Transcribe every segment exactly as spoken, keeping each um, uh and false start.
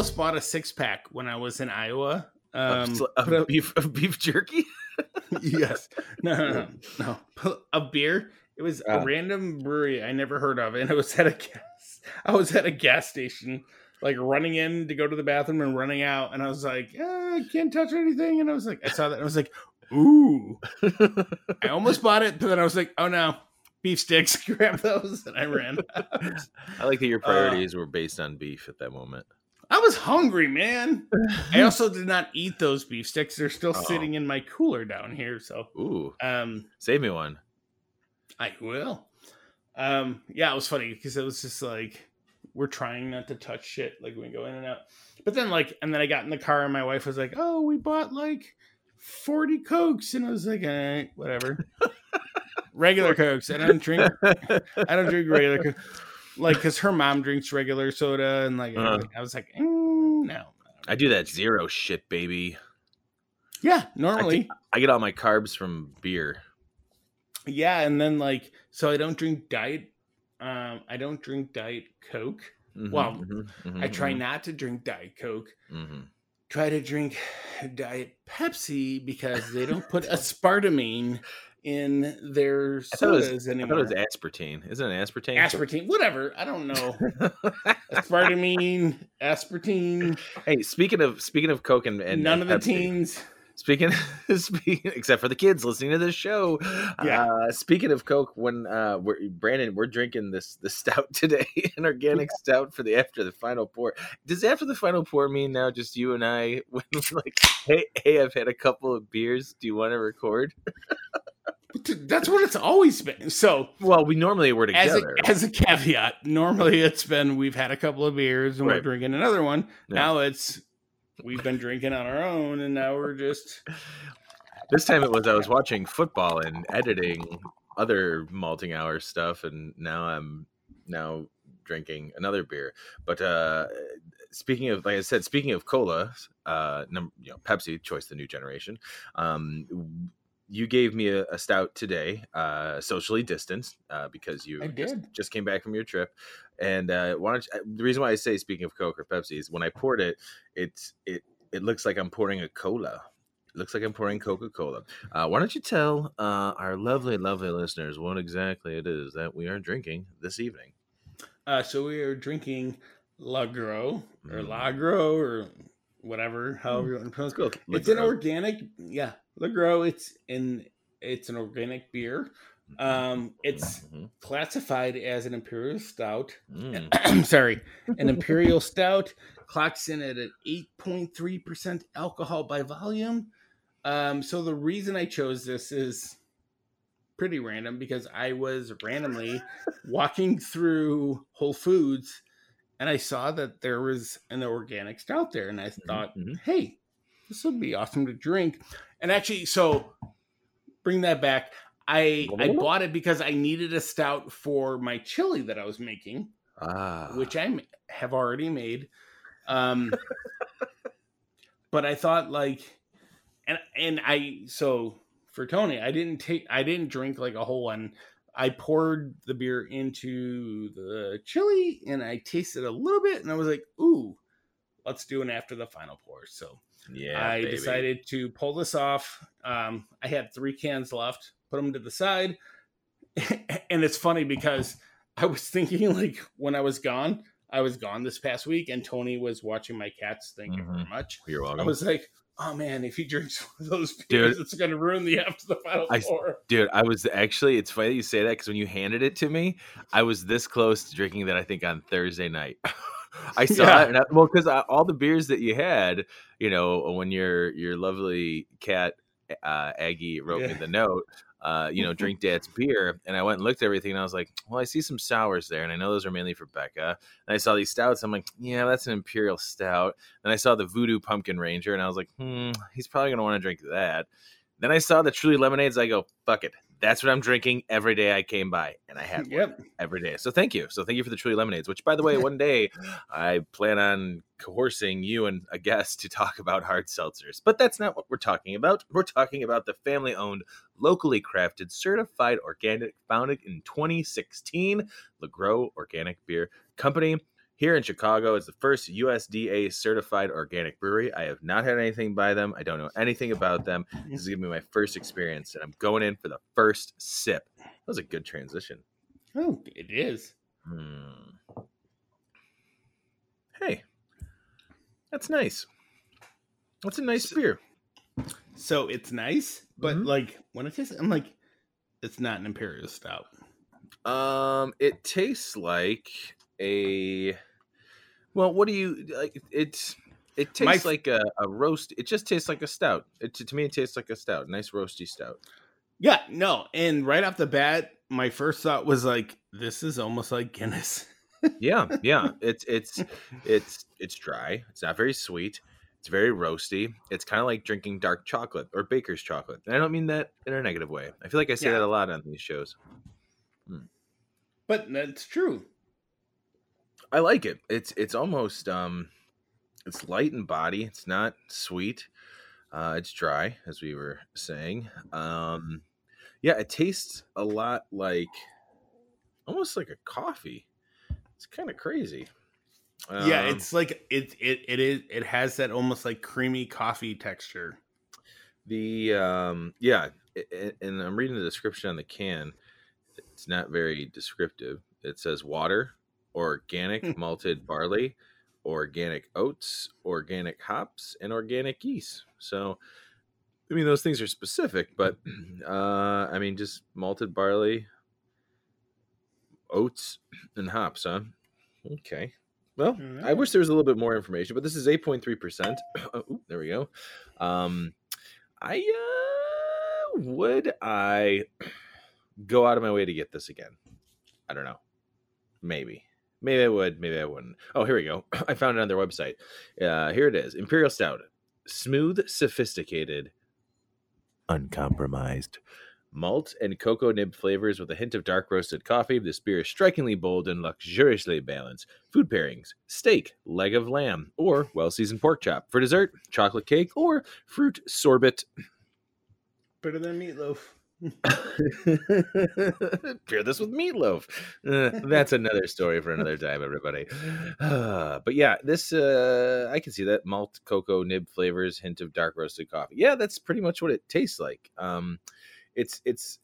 almost bought a six pack when I was in Iowa. Um, of, of, beef, of beef jerky? Yes. No, no, no, no. A beer. It was uh, a random brewery I never heard of, and I was at a gas. I was at a gas station, like running in to go to the bathroom and running out, and I was like, eh, I can't touch anything. And I was like, I saw that, and I was like, ooh. I almost bought it, but then I was like, oh no. Beef sticks, grab those, and I ran out. I like that your priorities uh, were based on beef at that moment. I was hungry, man. I also did not eat those beef sticks. They're still Uh-oh. sitting in my cooler down here. So, ooh, um, save me one. I will. Um, yeah, it was funny because it was just like we're trying not to touch shit, like we go in and out. But then, like, and then I got in the car, and my wife was like, "Oh, we bought like forty Cokes," and I was like, "All right, whatever." Regular Cokes. I don't drink. I don't drink regular Coke. Like, because her mom drinks regular soda, and like uh-huh. I was like, mm, no. I, I do that zero shit, baby. Yeah, normally I get, I get all my carbs from beer. Yeah, and then like, so I don't drink diet. Um, I don't drink diet Coke. Mm-hmm, well, mm-hmm, I try mm-hmm. not to drink diet Coke. Mm-hmm. Try to drink diet Pepsi because they don't put aspartame in their sodas was, anymore. I thought it was aspartame. Isn't it aspartame? Aspartame, whatever. I don't know. Aspartame, aspartame. Hey, speaking of speaking of Coke and, and none of Pepsi, the teens. Speaking, speaking, except for the kids listening to this show. Yeah. Uh, speaking of Coke, when uh, we're Brandon, we're drinking this the stout today, an organic yeah. stout for the after the final pour. Does after the final pour mean now just you and I? When like, hey, hey, I've had a couple of beers. Do you want to record? That's what it's always been. So, well, we normally were together. As a, as a caveat, normally it's been we've had a couple of beers and right. we're drinking another one. Yeah. Now it's we've been drinking on our own, and now we're just. This time it was I was watching football and editing other malting hour stuff, and now I'm now drinking another beer. But uh, speaking of, like I said, speaking of cola, uh, num- you know, Pepsi, choice the new generation. Um, You gave me a, a stout today, uh, socially distanced, uh, because you just, just came back from your trip. And uh, why don't you, the reason why I say speaking of Coke or Pepsi is when I poured it, it's it it looks like I'm pouring a cola. It looks like I'm pouring Coca-Cola. Uh, why don't you tell uh, our lovely, lovely listeners what exactly it is that we are drinking this evening? Uh, so we are drinking LaGrow or mm. LaGrow or whatever, however mm. you want to pronounce it. Cool. It's an organic, yeah. LaGrow, it's in it's an organic beer. Um, it's mm-hmm. classified as an Imperial Stout. Mm. I'm sorry, an Imperial Stout clocks in at an eight point three percent alcohol by volume. Um, so the reason I chose this is pretty random because I was randomly walking through Whole Foods and I saw that there was an organic stout there, and I thought, mm-hmm. hey, this would be awesome to drink. And actually, so bring that back. I I bought it because I needed a stout for my chili that I was making, ah. which I have already made. Um, but I thought like, and and I so for Tony, I didn't take I didn't drink like a whole one. I poured the beer into the chili and I tasted a little bit, and I was like, ooh, let's do an after the final pour. So. Yeah, I baby. decided to pull this off. Um, I had three cans left, put them to the side. And it's funny because I was thinking like when I was gone, I was gone this past week and Tony was watching my cats. Thank mm-hmm. you very much. You're welcome. I was like, oh man, if he drinks one of those beers, dude, it's going to ruin the after the final I, pour. Dude, I was actually, it's funny that you say that because when you handed it to me, I was this close to drinking that I think on Thursday night. I saw yeah. it, and I, well, because all the beers that you had, you know, when your your lovely cat uh, Aggie wrote yeah. me the note, uh, you know, drink Dad's beer, and I went and looked at everything, and I was like, well, I see some sours there, and I know those are mainly for Becca, and I saw these stouts, I'm like, yeah, that's an Imperial Stout, and I saw the Voodoo Pumpkin Ranger, and I was like, hmm, he's probably gonna want to drink that. Then I saw the Truly Lemonades. I go, fuck it. That's what I'm drinking every day I came by. And I had yep. one every day. So thank you. So thank you for the Truly Lemonades, which, by the way, one day I plan on coercing you and a guest to talk about hard seltzers. But that's not what we're talking about. We're talking about the family-owned, locally crafted, certified organic, founded in twenty sixteen, LaGrow Organic Beer Company. Here in Chicago, it's the first U S D A certified organic brewery. I have not had anything by them. I don't know anything about them. This is going to be my first experience, and I'm going in for the first sip. That was a good transition. Oh, it is. Hmm. Hey, that's nice. That's a nice beer. So it's nice, but mm-hmm. like when it tastes, I'm like, it's not an Imperial Stout. Um, it tastes like a. Well, what do you like? It's it tastes My, like a, a roast. It just tastes like a stout. It, to me, it tastes like a stout. Nice roasty stout. Yeah, no. And right off the bat, my first thought was like, this is almost like Guinness. yeah, yeah. It's it's it's it's dry. It's not very sweet. It's very roasty. It's kind of like drinking dark chocolate or baker's chocolate. And I don't mean that in a negative way. I feel like I say yeah. that a lot on these shows. Hmm. But that's true. I like it. It's it's almost um, it's light in body. It's not sweet. Uh, it's dry, as we were saying. Um, yeah, it tastes a lot like almost like a coffee. It's kind of crazy. Um, yeah, it's like it it it is. It has that almost like creamy coffee texture. The um, yeah, it, and I'm reading the description on the can. It's not very descriptive. It says water, organic malted barley, organic oats, organic hops, and organic yeast. So, I mean, those things are specific, but uh, I mean, just malted barley, oats, and hops, huh? Okay. Well, right. I wish there was a little bit more information, but this is eight point three percent. Oh, there we go. Um, I uh, would I go out of my way to get this again? I don't know. Maybe. Maybe I would. Maybe I wouldn't. Oh, here we go. I found it on their website. Uh, here it is. Imperial Stout. Smooth, sophisticated, uncompromised. Malt and cocoa nib flavors with a hint of dark roasted coffee. This beer is strikingly bold and luxuriously balanced. Food pairings. Steak, leg of lamb, or well-seasoned pork chop. For dessert, chocolate cake or fruit sorbet. Better than meatloaf. Pair this with meatloaf. Uh, that's another story for another time, everybody. Uh, but yeah, this uh, I can see that malt, cocoa, nib flavors, hint of dark roasted coffee. Yeah, that's pretty much what it tastes like. Um, it's it's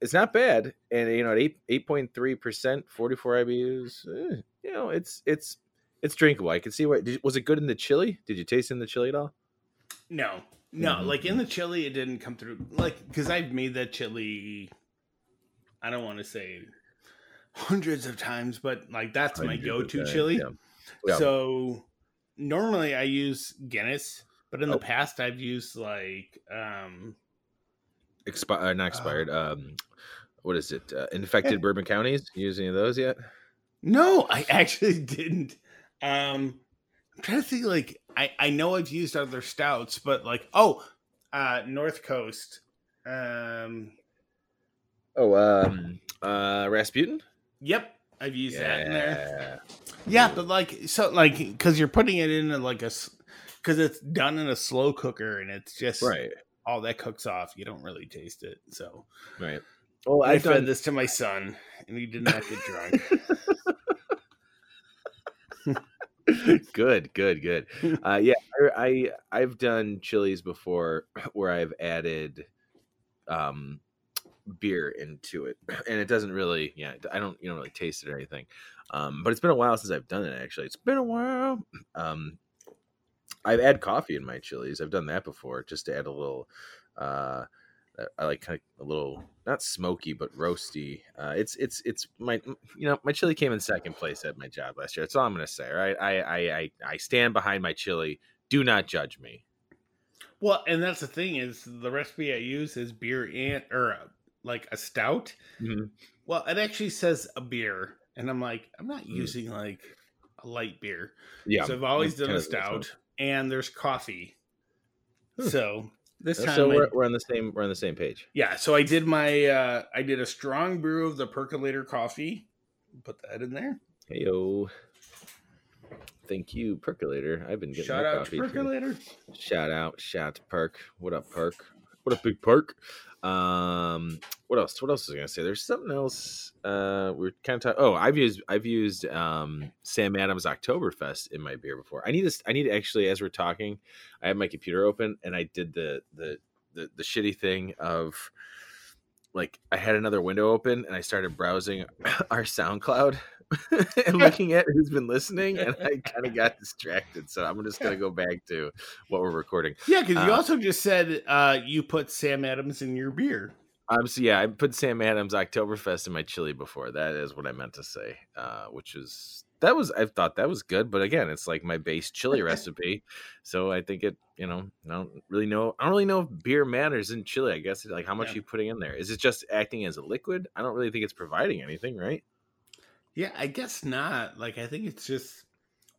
it's not bad, and you know, at eight eight point three percent, forty four I B Us. Eh, you know, it's it's it's drinkable. I can see why. Did, was it good in the chili? Did you taste it in the chili at all? No. No, like in the chili, it didn't come through. Like, because I've made that chili, I don't want to say hundreds of times, but like that's my go-to chili. Yeah. Yeah. So normally I use Guinness, but in oh. the past I've used like um, Expi- uh, not expired. Uh, um, what is it? Uh, infected Bourbon Counties. You use any of those yet? No, I actually didn't. Um, I'm trying to think like. I, I know I've used other stouts, but like, oh, uh, North Coast. Um, oh, um, uh, Rasputin? Yep. I've used yeah. that in there. Yeah, but like, so like, because you're putting it in like a, because it's done in a slow cooker and it's just right. all that cooks off. You don't really taste it. So, right. Well, I fed done... this to my son and he did not get drunk. Good, good, good. Uh, yeah, I, I I've done chilies before where I've added um, beer into it, and it doesn't really. Yeah, I don't you don't really taste it or anything. Um, but it's been a while since I've done it. Actually, it's been a while. Um, I've added coffee in my chilies. I've done that before, just to add a little. Uh, I like kind of a little not smoky but roasty. Uh, it's it's it's my you know my chili came in second place at my job last year. That's all I'm gonna say. Right, I I I, I stand behind my chili. Do not judge me. Well, and that's the thing is the recipe I use is beer and or a, like a stout. Mm-hmm. Well, it actually says a beer, and I'm like I'm not mm. using like a light beer. Yeah, so I've always done a stout, and there's coffee. Huh. So. This time so we're, I, we're on the same we're on the same page. Yeah, so I did my uh, I did a strong brew of the percolator coffee. Put that in there. Heyo. Thank you, percolator. I've been getting shout out coffee to percolator. Too. Shout out, shout out to Perk. What up, Perk? What up, big Perk? Um, what else? What else was I going to say? There's something else. Uh, we're kind of talking. Oh, I've used I've used um, Sam Adams Oktoberfest in my beer before. I need this. I need to actually, as we're talking, I have my computer open and I did the the the, the shitty thing of like I had another window open and I started browsing our SoundCloud and looking at who's been listening, and I kind of got distracted. So I'm just going to go back to what we're recording. Yeah, because you um, also just said uh, you put Sam Adams in your beer. Um, so yeah, I put Sam Adams Oktoberfest in my chili before. That is what I meant to say, uh, which is that was I thought that was good, but again, it's like my base chili recipe. So I think it, you know, I don't really know. I don't really know if beer matters in chili. I guess like how much yeah. you putting in there. Is it just acting as a liquid? I don't really think it's providing anything, right? Yeah, I guess not. Like I think it's just,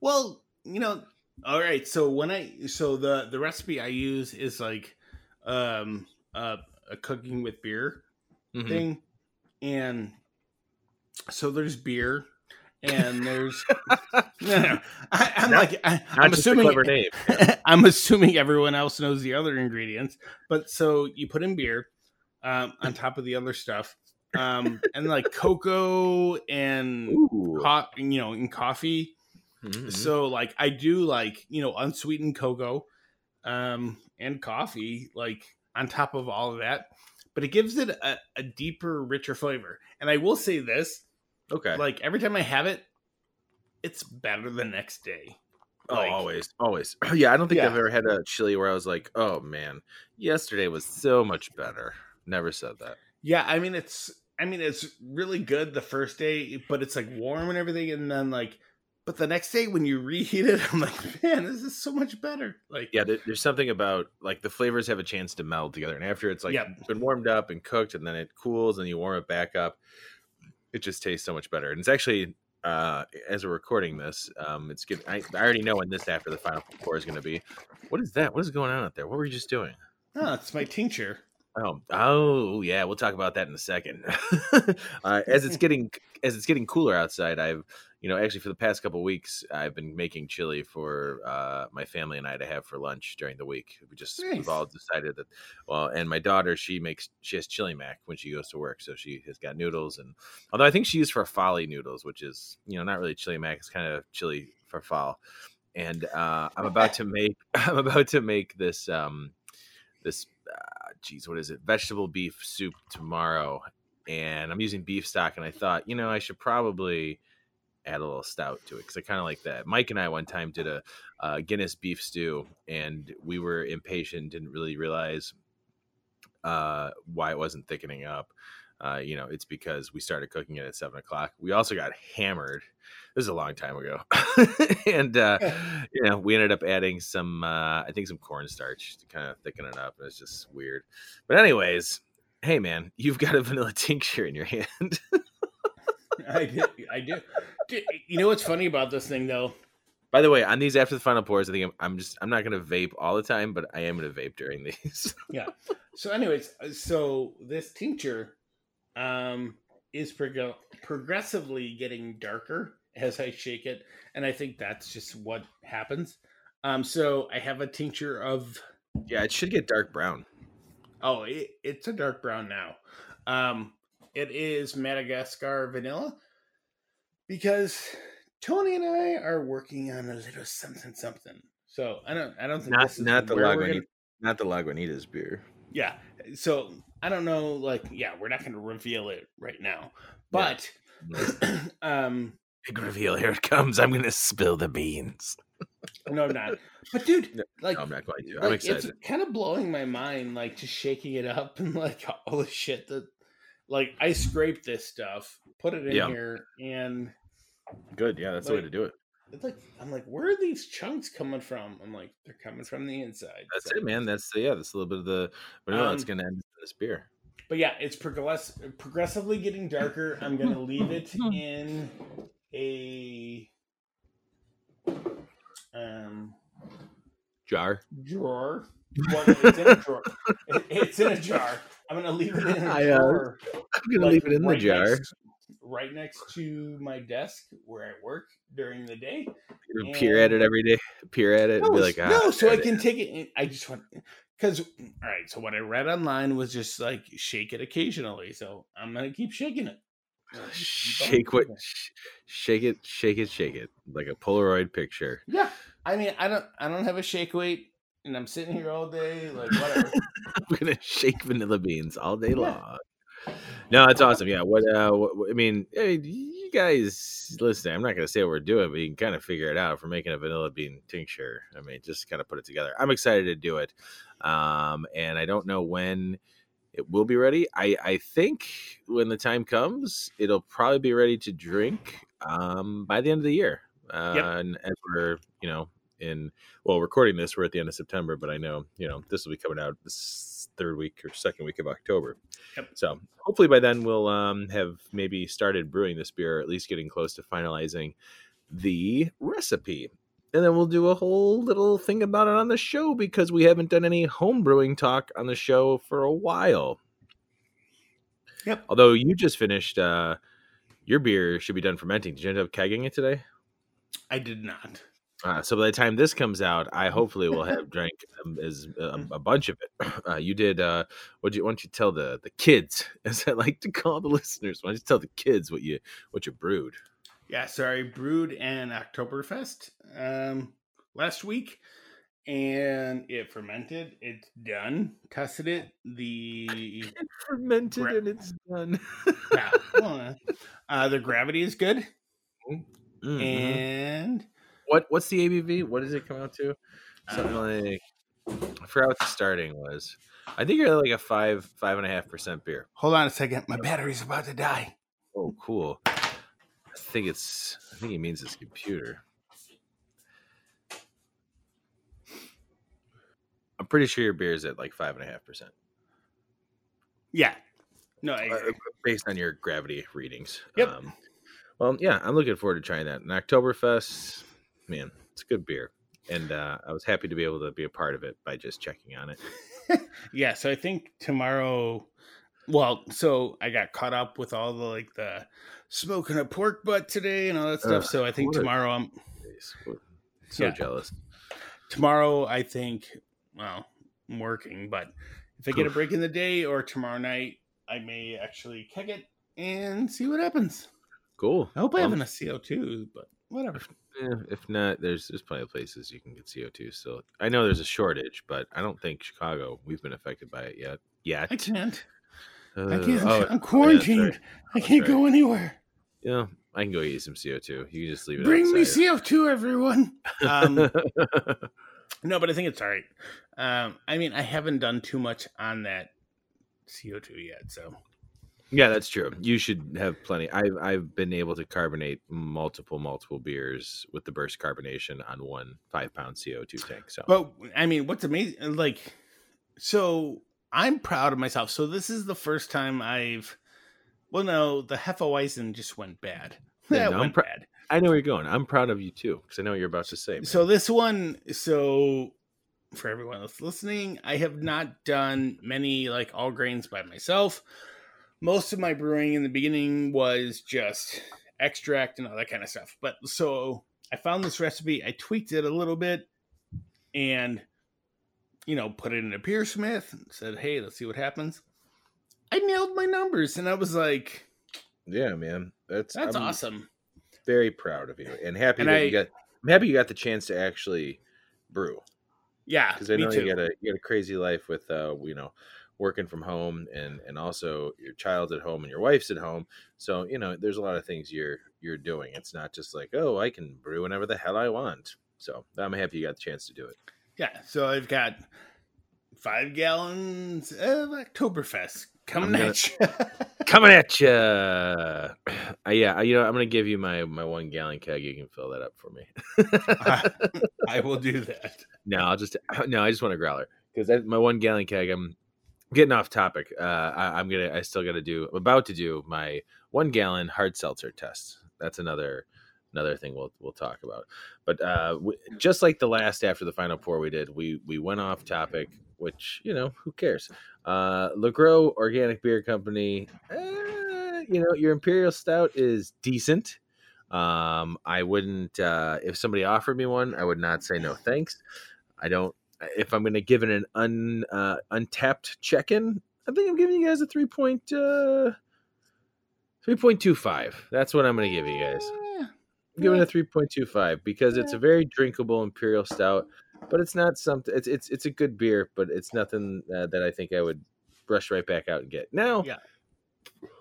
well, you know, all right. So when I so the the recipe I use is like, um, uh. a cooking with beer mm-hmm. thing. And so there's beer and there's, no, no. I, I'm not, like, I, I'm assuming, yeah. I'm assuming everyone else knows the other ingredients, but so you put in beer um, on top of the other stuff um, and like cocoa and, co- you know, and coffee. Mm-hmm. So like, I do like, you know, unsweetened cocoa um, and coffee, like, on top of all of that, but it gives it a, a deeper, richer flavor. And I will say this, okay, like every time I have it, it's better the next day. Like, oh, always, always. Yeah, I don't think yeah. I've ever had a chili where I was like, oh man, yesterday was so much better. Never said that. Yeah, I mean it's, I mean it's really good the first day, but it's like warm and everything, and then like. But the next day when you reheat it, I'm like, man, this is so much better. Like, yeah, there, there's something about like the flavors have a chance to meld together. And after it's like yeah. it's been warmed up and cooked and then it cools and you warm it back up, it just tastes so much better. And it's actually, uh, as we're recording this, um, it's good. I, I already know when this after the final pour is going to be. What is that? What is going on out there? What were you just doing? Oh, it's my tincture. Oh, oh yeah, we'll talk about that in a second. uh, as it's getting as it's getting cooler outside, I've you know actually for the past couple of weeks I've been making chili for uh, my family and I to have for lunch during the week. We just nice. We've all decided that well, and my daughter she makes she has chili mac when she goes to work, so she has got noodles and although I think she used farfalle noodles, which is you know not really chili mac, it's kind of chili farfalle. And uh, I'm about to make I'm about to make this um, this. Uh, geez, what is it? Vegetable beef soup tomorrow, and I'm using beef stock. And I thought, you know, I should probably add a little stout to it because I kind of like that. Mike and I one time did a uh, Guinness beef stew, and we were impatient, didn't really realize uh, why it wasn't thickening up. Uh, you know, it's because we started cooking it at seven o'clock. We also got hammered. This is a long time ago. and, uh, you know, we ended up adding some, uh, I think some cornstarch to kind of thicken it up. And it's just weird. But anyways, hey, man, you've got a vanilla tincture in your hand. I do. I do. You know what's funny about this thing, though? By the way, on these after the final pours, I think I'm, I'm just, I'm not going to vape all the time, but I am going to vape during these. yeah. So anyways, so this tincture. Um, is prog- progressively getting darker as I shake it, and I think that's just what happens. Um, so I have a tincture of yeah, it should get dark brown. Oh, it, it's a dark brown now. Um, it is Madagascar vanilla because Tony and I are working on a little something something. So I don't, I don't think not, this is not the Lagunitas, gonna... not the Lagunitas beer. Yeah, so I don't know, like, yeah, we're not going to reveal it right now, but yeah. um, big reveal, here it comes. I'm going to spill the beans. no, I'm not. But dude, no, like, no, I'm not going to. I'm like, excited. It's kind of blowing my mind, like, just shaking it up and like all the shit that, like, I scraped this stuff, put it in yeah. here, and good. Yeah, that's like, the way to do it. It's like I'm like, where are these chunks coming from? I'm like, they're coming from the inside. That's so. It, man. That's yeah. That's a little bit of the vanilla. Um, it's going to end this beer. But yeah, it's progress- progressively getting darker. I'm going to leave it in a um jar. Drawer. Well, it's in a drawer. It, it's in a jar. I'm going to leave it in a I, uh, drawer. I'm going like, to leave it in the right jar. Next- right next to my desk where I work during the day. You peer at it every day. Peer at it no, and be like, ah, no, so I can it. Take it. I just want Because, all right, so what I read online was just like shake it occasionally. So I'm going to keep shaking it. Shake what? Shake it, shake it, shake it. Like a Polaroid picture. Yeah. I mean, I don't I don't have a shake weight and I'm sitting here all day. Like, whatever. I'm going to shake vanilla beans all day long. Yeah. No, that's awesome. Yeah. What, uh, what I mean, hey, you guys, listen, I'm not going to say what we're doing, but you can kind of figure it out for making a vanilla bean tincture. I mean, just kind of put it together. I'm excited to do it. Um, and I don't know when it will be ready. I, I think when the time comes, it'll probably be ready to drink um, by the end of the year. Uh, yep. And as we're, you know, in, well, recording this, we're at the end of September, but I know, you know, this will be coming out this third week or second week of October. Yep. So hopefully by then we'll um, have maybe started brewing this beer, or at least getting close to finalizing the recipe. And then we'll do a whole little thing about it on the show, because we haven't done any home brewing talk on the show for a while. Yep. Although you just finished, uh, your beer should be done fermenting. Did you end up kegging it today? I did not. Uh, so by the time this comes out, I hopefully will have drank um, as uh, a bunch of it. Uh, you did. Uh, what you? Why don't you tell the the kids, as I like to call the listeners? Why don't you tell the kids what you what you brewed? Yeah, sorry, brewed an Oktoberfest um, last week, and it fermented. It's done. Tested it. The it fermented gra- and it's done. Yeah, uh, the gravity is good. Mm-hmm. And what what's the A B V? What does it come out to? Something um, like I forgot what the starting was. I think you're like a five five and a half percent beer. Hold on a second. My battery's about to die. Oh, cool. I think it's, I think he means his computer. I'm pretty sure your beer is at like five and a half percent. Yeah. No, I agree. Uh, based on your gravity readings. Yep. Um, well, yeah, I'm looking forward to trying that. And Oktoberfest, man, it's a good beer. And uh, I was happy to be able to be a part of it by just checking on it. Yeah. So I think tomorrow, well, so I got caught up with all the, like, the smoking a pork butt today and all that stuff. Uh, so I think tomorrow I'm so yeah. jealous. Tomorrow, I think, well, I'm working, but if I get Oof. a break in the day or tomorrow night, I may actually keg it and see what happens. Cool. I hope well, I haven't a C O two, but whatever. If not, there's there's plenty of places you can get C O two. So I know there's a shortage, but I don't think Chicago, we've been affected by it yet. Yet. I can't. Uh, I can't, oh, I'm quarantined. Yeah, that's right. That's I can't right. go anywhere. Yeah, I can go eat some C O two. You can just leave it Bring outside. Me C O two, everyone. Um, no, but I think it's all right. Um, I mean, I haven't done too much on that C O two yet, so. Yeah, that's true. You should have plenty. I've, I've been able to carbonate multiple, multiple beers with the burst carbonation on one five-pound C O two tank. So, but, I mean, what's amazing, like, so... I'm proud of myself. So this is the first time I've, well, no, the Hefeweizen just went bad. That yeah, no, went pr- bad. I know where you're going. I'm proud of you too, because I know what you're about to say. Man. So this one, so for everyone that's listening, I have not done many like all grains by myself. Most of my brewing in the beginning was just extract and all that kind of stuff. But so I found this recipe. I tweaked it a little bit and you know, put it in a Beer Smith and said, hey, let's see what happens. I nailed my numbers and I was like, yeah, man, that's, that's I'm awesome. Very proud of you and happy and that I, you got, I'm happy you got the chance to actually brew. Yeah. Cause I know you got a, you got a crazy life with, uh, you know, working from home and, and also your child's at home and your wife's at home. So, you know, there's a lot of things you're, you're doing. It's not just like, oh, I can brew whenever the hell I want. So I'm happy you got the chance to do it. Yeah, so I've got five gallons of Oktoberfest coming gonna, at you. Coming at you. Uh, yeah, you know, I'm going to give you my, my one gallon keg. You can fill that up for me. uh, I will do that. No, I'll just no. I just want a growler because my one gallon keg. I'm getting off topic. Uh, I, I'm gonna. I still got to do. I'm about to do my one gallon hard seltzer test. That's another. Another thing we'll we'll talk about, but uh, we, just like the last after the final pour we did, we we went off topic, which you know who cares. Uh, LaGrow Organic Beer Company, eh, you know your Imperial Stout is decent. Um, I wouldn't uh, if somebody offered me one, I would not say no thanks. I don't if I'm going to give it an un, uh, untapped check-in, I think I'm giving you guys a three point two five. That's what I'm going to give you guys. I'm giving it a three point two five because it's a very drinkable Imperial Stout, but it's not something. It's it's it's a good beer, but it's nothing uh, that I think I would rush right back out and get now. Yeah.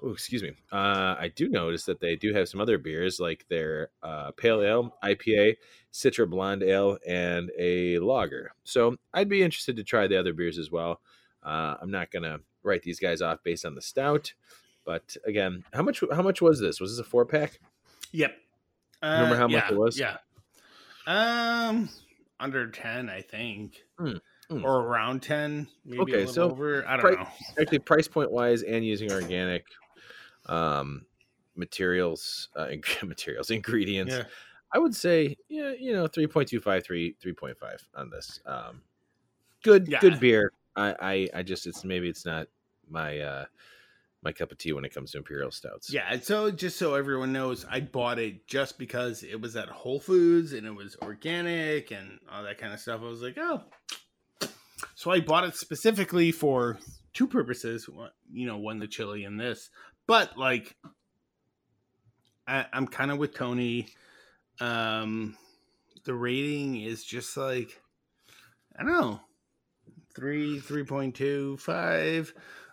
Oh, excuse me. Uh, I do notice that they do have some other beers like their uh, Pale Ale, I P A, Citra Blonde Ale, and a Lager. So I'd be interested to try the other beers as well. Uh, I'm not going to write these guys off based on the stout. But again, how much How much was this? Was this a four-pack? Yep. Uh, Remember how yeah, much it was? Yeah. Um, under ten, I think. Hmm. Mm. Or around ten, maybe okay, a little so over. I don't price, know. Actually, price point wise, and using organic um, materials, uh, in, materials, ingredients, yeah. I would say, yeah, you know, three point two five, three point five on this. Um, good, yeah. good beer. I, I, I just, it's maybe it's not my uh, my cup of tea when it comes to Imperial Stouts. Yeah. So just so everyone knows, I bought it just because it was at Whole Foods and it was organic and all that kind of stuff. I was like, oh. So I bought it specifically for two purposes, you know, one, the chili and this, but like, I, I'm kind of with Tony. Um, the rating is just like, I don't know, three, three point two five.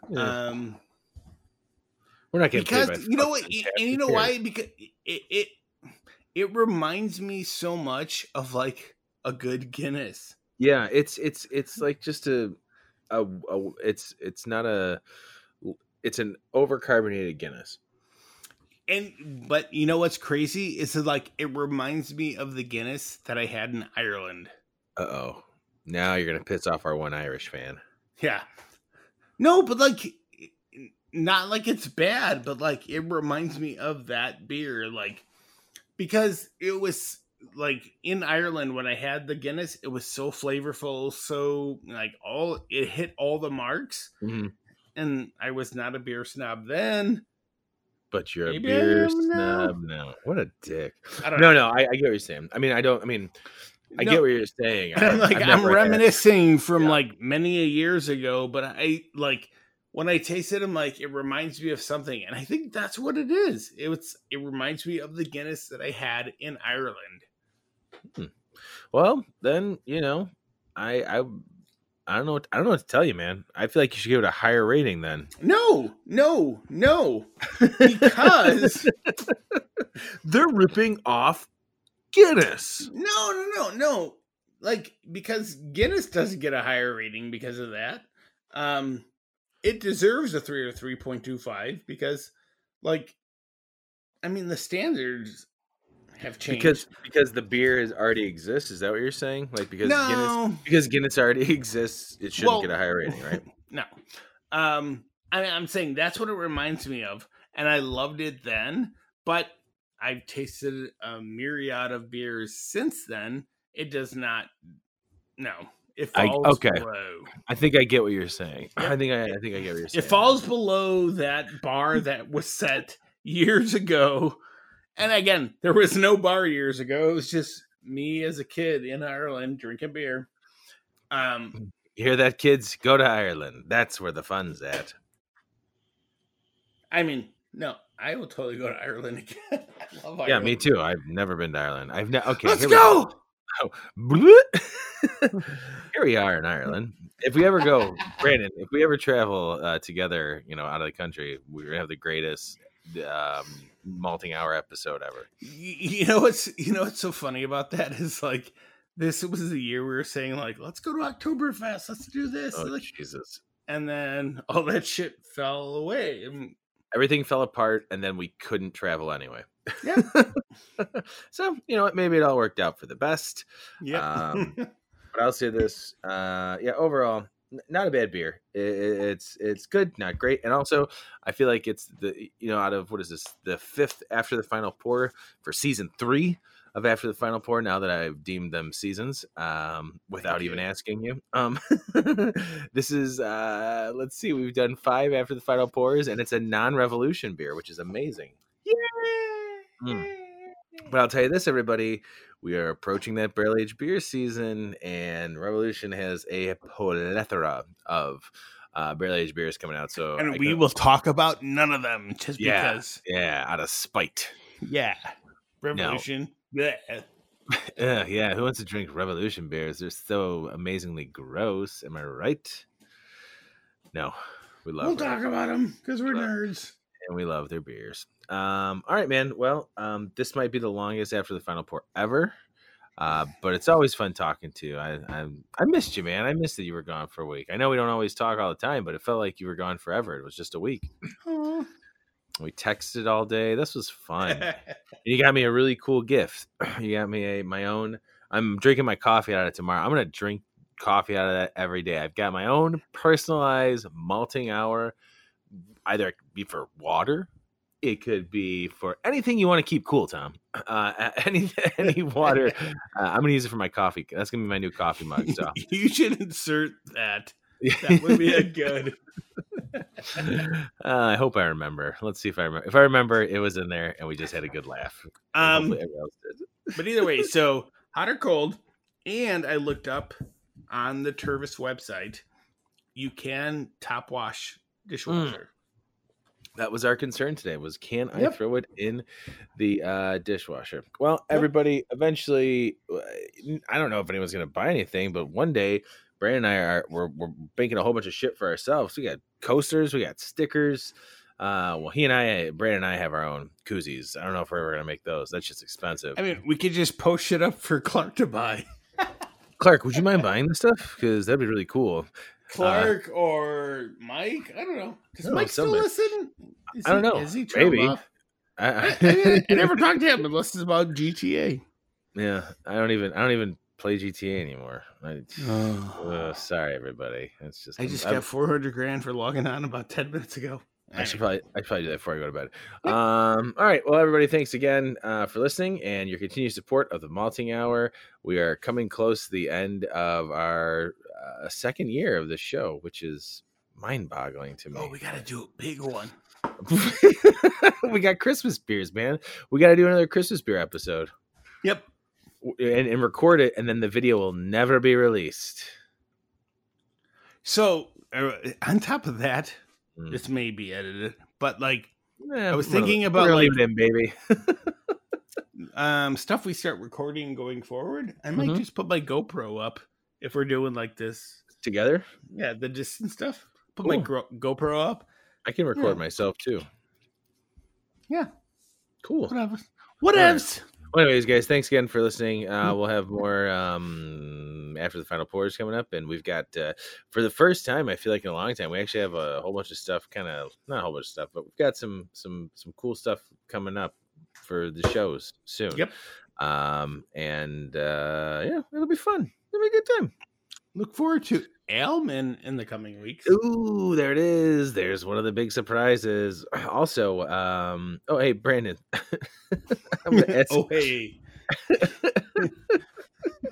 Yeah. Um, We're not getting because, paid by you know what, and, and you know why? Because it, it, it reminds me so much of like a good Guinness. Yeah, it's it's it's like just a, a, a it's it's not a it's an overcarbonated Guinness. And but you know what's crazy is like it reminds me of the Guinness that I had in Ireland. Uh oh, now you're gonna piss off our one Irish fan. Yeah, no, but like not like it's bad, but like it reminds me of that beer, like because it was. Like in Ireland, when I had the Guinness, it was so flavorful, so like all it hit all the marks. Mm-hmm. And I was not a beer snob then, but you're Maybe a beer snob now. What a dick! I don't no, know. no, I, I get what you're saying. I mean, I don't. I mean, I no, get what you're saying. I, like I've I'm reminiscing had... from yeah. like many a years ago, but I like when I taste it, I'm like it reminds me of something, and I think that's what it is. It was it reminds me of the Guinness that I had in Ireland. Hmm. Well, then you know, I I I don't know what, I don't know what to tell you, man. I feel like you should give it a higher rating then. No, no, no, because they're ripping off Guinness. No, no, no, no. Like because Guinness doesn't get a higher rating because of that. Um, it deserves a three or three point two five because, like, I mean the standards. Have changed because because the beer is already exists. Is that what you're saying? Like because no. Guinness because Guinness already exists, it shouldn't well, get a higher rating, right? No, um, I mean, I'm saying that's what it reminds me of, and I loved it then. But I've tasted a myriad of beers since then. It does not. No, it falls I, okay. below. I think I get what you're saying. Yep. I think I, I think I get what you're saying. It falls below that bar that was set years ago. And again, there was no bar years ago. It was just me as a kid in Ireland drinking beer. Um, you hear that, kids? Go to Ireland. That's where the fun's at. I mean, no, I will totally go to Ireland again. I love Ireland. Yeah, me too. I've never been to Ireland. I've never. Okay, let's here go. We oh. Here we are in Ireland. If we ever go, Brandon, if we ever travel uh, together, you know, out of the country, we have the greatest. Um, malting hour episode ever. You know what's you know what's so funny about that is like this was the year we were saying like let's go to Oktoberfest, let's do this. Oh, like, Jesus! And then all that shit fell away. Everything fell apart, and then we couldn't travel anyway. Yeah. So you know what? Maybe it all worked out for the best. Yeah. Um, but I'll say this. Uh, yeah. Overall. Not a bad beer. It's it's good, not great, and also I feel like it's the you know out of what is this the fifth after the final pour for season three of After the Final Pour. Now that I've deemed them seasons, um, without even asking you, um, this is uh, let's see, we've done five After the Final Pours, and it's a non-Revolution beer, which is amazing. Yay! Mm. But I'll tell you this, everybody, We are approaching that barrel-aged beer season, and Revolution has a plethora of uh, barrel-aged beers coming out. So, and I we go- will talk about none of them just yeah, because. Yeah, out of spite. Yeah. Revolution. No. uh, yeah, who wants to drink Revolution beers? They're so amazingly gross. Am I right? No. We love We'll talk about them because we're nerds. And we love their beers. Um, all right, man. Well, um, this might be the longest after the final pour ever, uh, but it's always fun talking to you. I, I I missed you, man. I missed that you were gone for a week. I know we don't always talk all the time, but it felt like you were gone forever. It was just a week. Aww. We texted all day. This was fun. You got me a really cool gift. You got me a my own. I'm drinking my coffee out of it tomorrow. I'm going to drink coffee out of that every day. I've got my own personalized malting hour. Either be for water, it could be for anything you want to keep cool, Tom. Uh, any any water. Uh, I'm gonna use it for my coffee. That's gonna be my new coffee mug. So you should insert that. That would be a good. uh, I hope I remember. Let's see if I remember. If I remember, it was in there, and we just had a good laugh. Um, but either way, so hot or cold, and I looked up on the Tervis website. You can top wash dishwasher. Mm. That was our concern today was, can I yep. throw it in the uh, dishwasher? Well, yep. everybody, eventually, I don't know if anyone's going to buy anything, but one day, Brandon and I are, we're, we're making a whole bunch of shit for ourselves. We got coasters, we got stickers. Uh, well, he and I, Brandon and I have our own koozies. I don't know if we're ever going to make those. That's just expensive. I mean, we could just post shit up for Clark to buy. Clark, would you mind buying this stuff? Because that'd be really cool. Clark uh, or Mike? I don't know. Does no, Mike still listen? Is I don't he, know. Is he maybe. I, I, I, mean, I never talked to him unless it's about G T A. Yeah, I don't even. I don't even play G T A anymore. I, oh. uh, sorry, everybody. It's just. I just I'm, got four hundred grand for logging on about ten minutes ago. I should probably. I should probably do that before I go to bed. Um. All right. Well, everybody, thanks again uh, for listening and your continued support of the Malting Hour. We are coming close to the end of our. A uh, second year of the show, which is mind-boggling to me. Oh, we gotta do a big one. We got Christmas beers, man. We gotta do another Christmas beer episode. Yep, and and record it, and then the video will never be released. So, uh, on top of that, mm. this may be edited, but like yeah, I was thinking about like in, baby. um, stuff we start recording going forward. I might mm-hmm. just put my GoPro up. If we're doing like this together, yeah, the distance stuff. Put cool. my Go- GoPro up. I can record yeah. myself too. Yeah, cool. Whatever. Whatevs. Well, anyways, guys, thanks again for listening. Uh, we'll have more um, after the final pours coming up, and we've got uh, for the first time, I feel like in a long time, we actually have a whole bunch of stuff. Kind of not a whole bunch of stuff, but we've got some some some cool stuff coming up for the shows soon. Yep. Um, and uh, yeah, it'll be fun. Have a good time. Look forward to Ailman in the coming weeks. Ooh, there it is. There's one of the big surprises. Also, um, oh, hey, Brandon. I'm gonna ask oh, hey.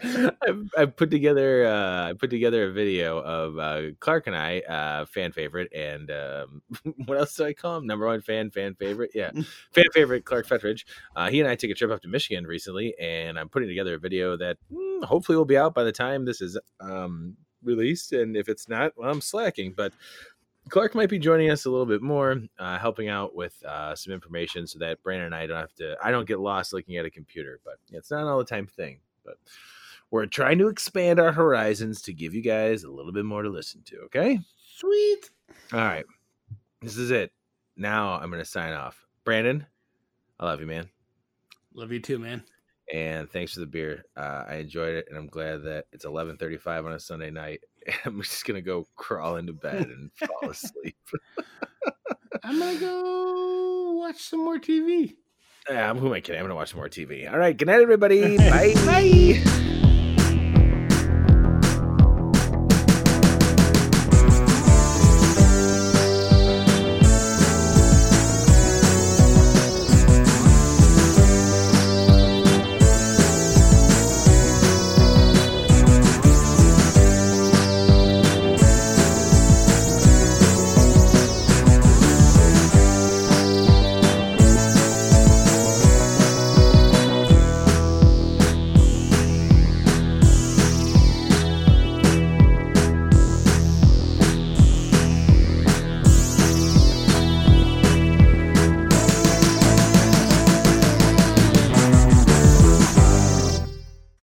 I've, I've put together uh, I put together a video of uh, Clark and I, uh, fan favorite, and um, what else do I call him? Number one fan, fan favorite, yeah, fan favorite Clark Fetridge. Uh, he and I took a trip up to Michigan recently, and I'm putting together a video that mm, hopefully will be out by the time this is um, released. And if it's not, well, I'm slacking, but. Clark might be joining us a little bit more, uh, helping out with uh, some information so that Brandon and I don't have to, I don't get lost looking at a computer, but it's not an all the time thing, but we're trying to expand our horizons to give you guys a little bit more to listen to. Okay. Sweet. All right. This is it. Now I'm going to sign off. Brandon, I love you, man. Love you too, man. And thanks for the beer. Uh, I enjoyed it, and I'm glad that it's eleven thirty-five on a Sunday night. I'm just going to go crawl into bed and fall asleep. I'm going to go watch some more T V. Um, who am I kidding? I'm going to watch some more T V. All right. Good night, everybody. Bye. Bye.